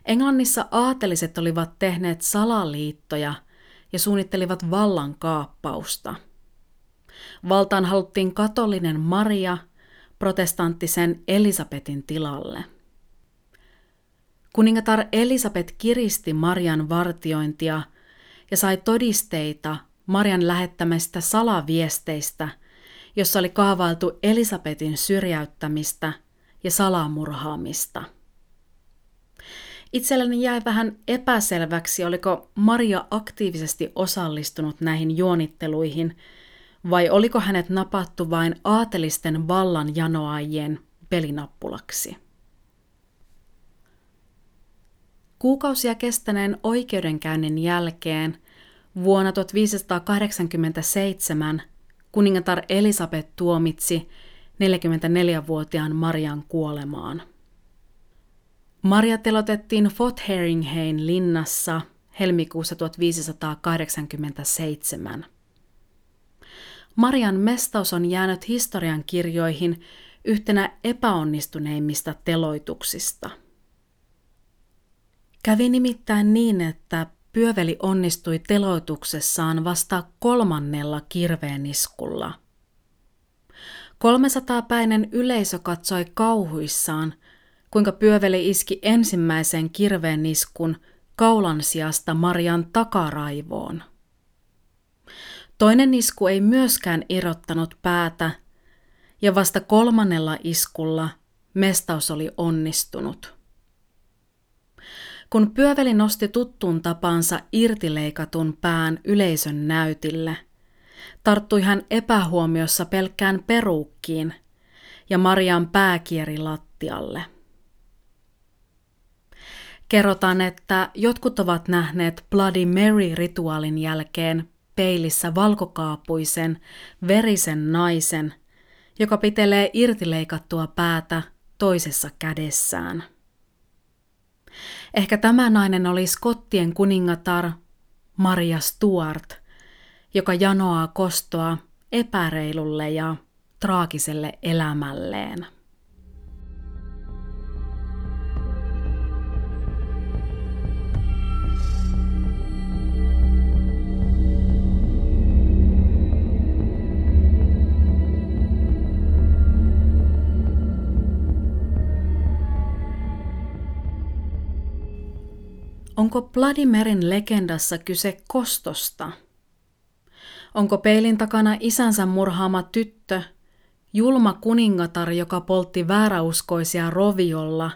Englannissa aateliset olivat tehneet salaliittoja ja suunnittelivat vallankaappausta. Valtaan haluttiin katolinen Maria protestanttisen Elisabetin tilalle. Kuningatar Elisabeth kiristi Marian vartiointia ja sai todisteita Marian lähettämistä salaviesteistä, jossa oli kaavailtu Elisabetin syrjäyttämistä ja salamurhaamista. Itselleni jäi vähän epäselväksi, oliko Maria aktiivisesti osallistunut näihin juonitteluihin vai oliko hänet napattu vain aatelisten vallan janoajien pelinappulaksi. Kuukausia kestäneen oikeudenkäynnin jälkeen vuonna tuhatviisisataakahdeksankymmentäseitsemän kuningatar Elisabeth tuomitsi neljäkymmentäneljävuotiaan Marian kuolemaan. Maria telotettiin Fotheringhayn linnassa helmikuussa tuhatviisisataakahdeksankymmentäseitsemän. Marian mestaus on jäänyt historian kirjoihin yhtenä epäonnistuneimmista teloituksista. Kävi nimittäin niin, että pyöveli onnistui teloituksessaan vasta kolmannella kirveeniskulla. kolmesataapäinen yleisö katsoi kauhuissaan, kuinka pyöveli iski ensimmäisen kirveeniskun kaulan sijasta Marian takaraivoon. Toinen isku ei myöskään irrottanut päätä, ja vasta kolmannella iskulla mestaus oli onnistunut. Kun pyöveli nosti tuttuun tapaansa irtileikatun pään yleisön näytille, tarttui hän epähuomiossa pelkkään peruukkiin ja Marian pää kieri lattialle. Kerrotaan, että jotkut ovat nähneet Bloody Mary-rituaalin jälkeen peilissä valkokaapuisen, verisen naisen, joka pitelee irtileikattua päätä toisessa kädessään. Ehkä tämä nainen oli skottien kuningatar Maria Stuart, joka janoaa kostoa epäreilulle ja traagiselle elämälleen. Onko Bloody Maryn legendassa kyse kostosta? Onko peilin takana isänsä murhaama tyttö, julma kuningatar, joka poltti vääräuskoisia roviolla,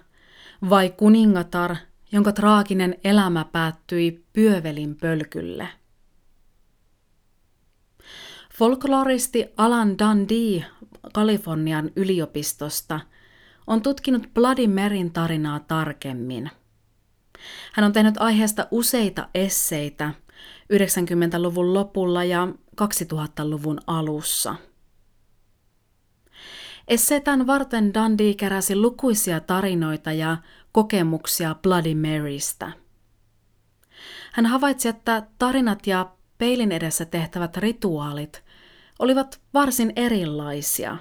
vai kuningatar, jonka traaginen elämä päättyi pyövelin pölkylle? Folkloristi Alan Dundee Kalifornian yliopistosta on tutkinut Bloody Maryn tarinaa tarkemmin. Hän on tehnyt aiheesta useita esseitä yhdeksänkymmentäluvun lopulla ja kaksituhattaluvun alussa. Esseitään varten Dundee keräsi lukuisia tarinoita ja kokemuksia Bloody Marystä. Hän havaitsi, että tarinat ja peilin edessä tehtävät rituaalit olivat varsin erilaisia.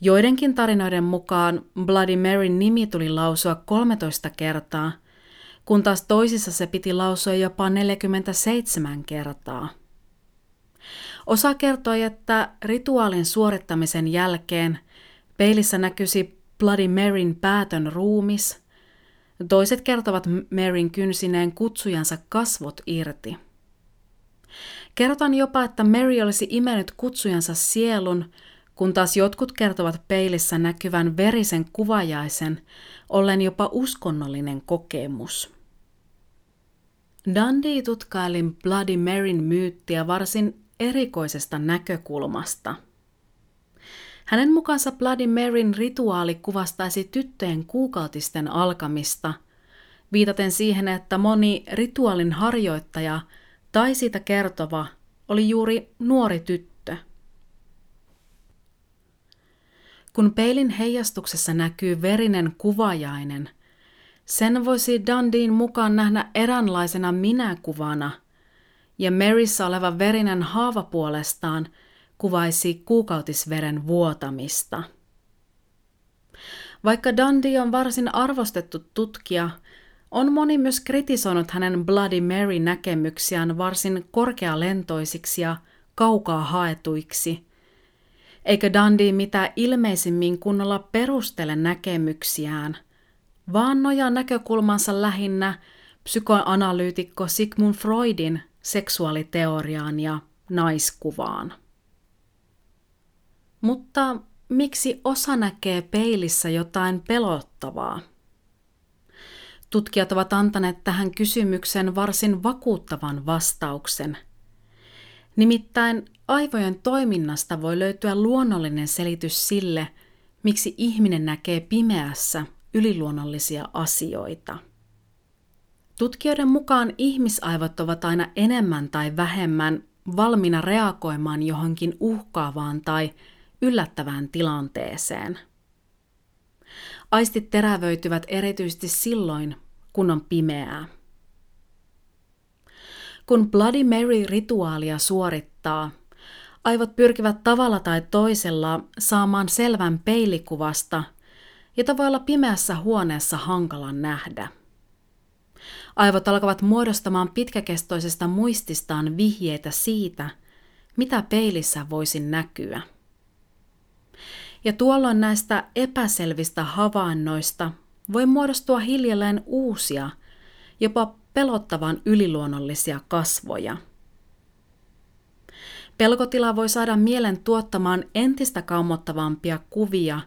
Joidenkin tarinoiden mukaan Bloody Maryn nimi tuli lausua kolmetoista kertaa, kun taas toisissa se piti lausua jopa neljäkymmentäseitsemän kertaa. Osa kertoi, että rituaalin suorittamisen jälkeen peilissä näkyisi Bloody Maryn päätön ruumis, toiset kertovat Maryn kynsineen kutsujansa kasvot irti. Kerrotaan jopa, että Mary olisi imennyt kutsujansa sielun, kun taas jotkut kertovat peilissä näkyvän verisen kuvajaisen, ollen jopa uskonnollinen kokemus. Dundee tutkaili Bloody Maryn myyttiä varsin erikoisesta näkökulmasta. Hänen mukaansa Bloody Maryn rituaali kuvastaisi tyttöjen kuukautisten alkamista, viitaten siihen, että moni rituaalin harjoittaja tai siitä kertova oli juuri nuori tyttö. Kun peilin heijastuksessa näkyy verinen kuvajainen, sen voisi Dundeen mukaan nähdä eräänlaisena minäkuvana, ja Maryssä oleva verinen haava puolestaan kuvaisi kuukautisveren vuotamista. Vaikka Dundee on varsin arvostettu tutkija, on moni myös kritisoinut hänen Bloody Mary-näkemyksiään varsin korkealentoisiksi ja kaukaa haetuiksi, eikä Dundee mitään ilmeisimmin kunnolla perustele näkemyksiään, vaan nojaa näkökulmansa lähinnä psykoanalyytikko Sigmund Freudin seksuaaliteoriaan ja naiskuvaan. Mutta miksi osa näkee peilissä jotain pelottavaa? Tutkijat ovat antaneet tähän kysymykseen varsin vakuuttavan vastauksen. Nimittäin aivojen toiminnasta voi löytyä luonnollinen selitys sille, miksi ihminen näkee pimeässä yliluonnollisia asioita. Tutkijoiden mukaan ihmisaivot ovat aina enemmän tai vähemmän valmiina reagoimaan johonkin uhkaavaan tai yllättävään tilanteeseen. Aistit terävöityvät erityisesti silloin, kun on pimeää. Kun Bloody Mary-rituaalia suorittaa, aivot pyrkivät tavalla tai toisella saamaan selvän peilikuvasta, jota voi olla pimeässä huoneessa hankala nähdä. Aivot alkavat muodostamaan pitkäkestoisesta muististaan vihjeitä siitä, mitä peilissä voisi näkyä. Ja tuolloin näistä epäselvistä havainnoista voi muodostua hiljalleen uusia, jopa pelottavan yliluonnollisia kasvoja. Pelkotila voi saada mielen tuottamaan entistä kammottavampia kuvia,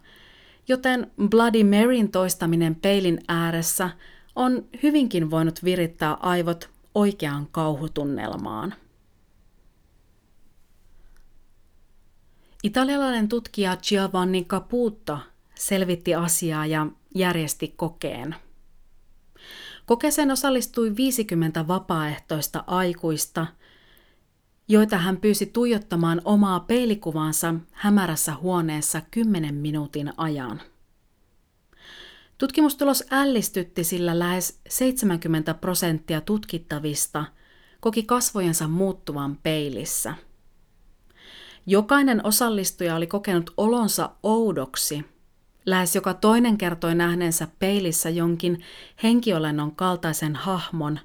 joten Bloody Maryn toistaminen peilin ääressä on hyvinkin voinut virittää aivot oikeaan kauhutunnelmaan. Italialainen tutkija Giovanni Caputo selvitti asiaa ja järjesti kokeen. Kokeeseen osallistui viisikymmentä vapaaehtoista aikuista, joita hän pyysi tuijottamaan omaa peilikuvaansa hämärässä huoneessa kymmenen minuutin ajan. Tutkimustulos ällistytti, sillä lähes seitsemänkymmentä prosenttia tutkittavista koki kasvojensa muuttuvan peilissä. Jokainen osallistuja oli kokenut olonsa oudoksi. Lähes joka toinen kertoi nähneensä peilissä jonkin henkiolennon kaltaisen hahmon,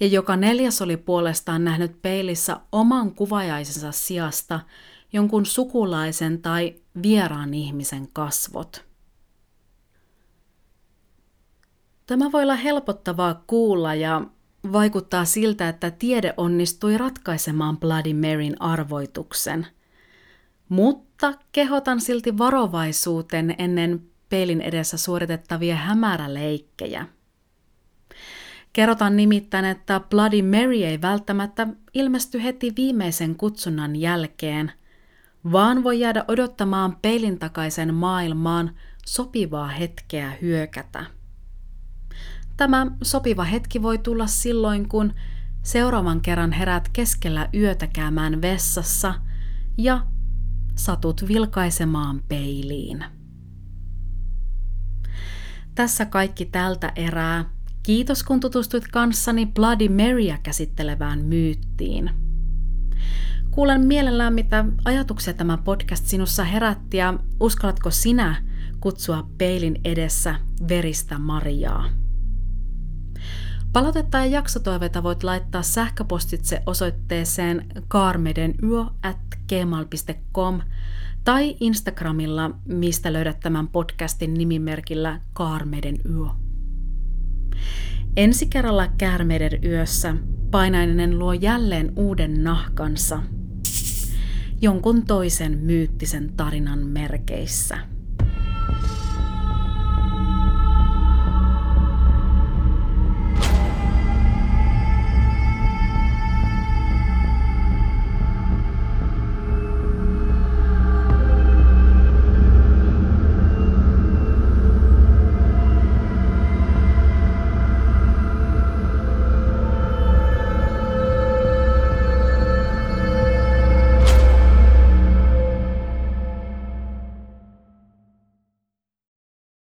ja joka neljäs oli puolestaan nähnyt peilissä oman kuvajaisensa sijasta jonkun sukulaisen tai vieraan ihmisen kasvot. Tämä voi olla helpottavaa kuulla ja vaikuttaa siltä, että tiede onnistui ratkaisemaan Bloody Maryn arvoituksen. Mutta kehotan silti varovaisuuteen ennen peilin edessä suoritettavia hämäräleikkejä. Kerrotaan nimittäin, että Bloody Mary ei välttämättä ilmesty heti viimeisen kutsunnan jälkeen, vaan voi jäädä odottamaan peilin takaisen maailmaan sopivaa hetkeä hyökätä. Tämä sopiva hetki voi tulla silloin, kun seuraavan kerran herät keskellä yötä käymään vessassa ja satut vilkaisemaan peiliin. Tässä kaikki tältä erää. Kiitos kun tutustuit kanssani Bloody Maryä käsittelevään myyttiin. Kuulen mielellään, mitä ajatuksia tämä podcast sinussa herätti ja uskallatko sinä kutsua peilin edessä veristä Mariaa. Palautetta ja jaksotoiveita voit laittaa sähköpostitse osoitteeseen käärmeiden yö at gmail piste com tai Instagramilla, mistä löydät tämän podcastin nimimerkillä Käärmeiden yö. Ensi kerralla Käärmeiden yössä painainen luo jälleen uuden nahkansa, jonkun toisen myyttisen tarinan merkeissä.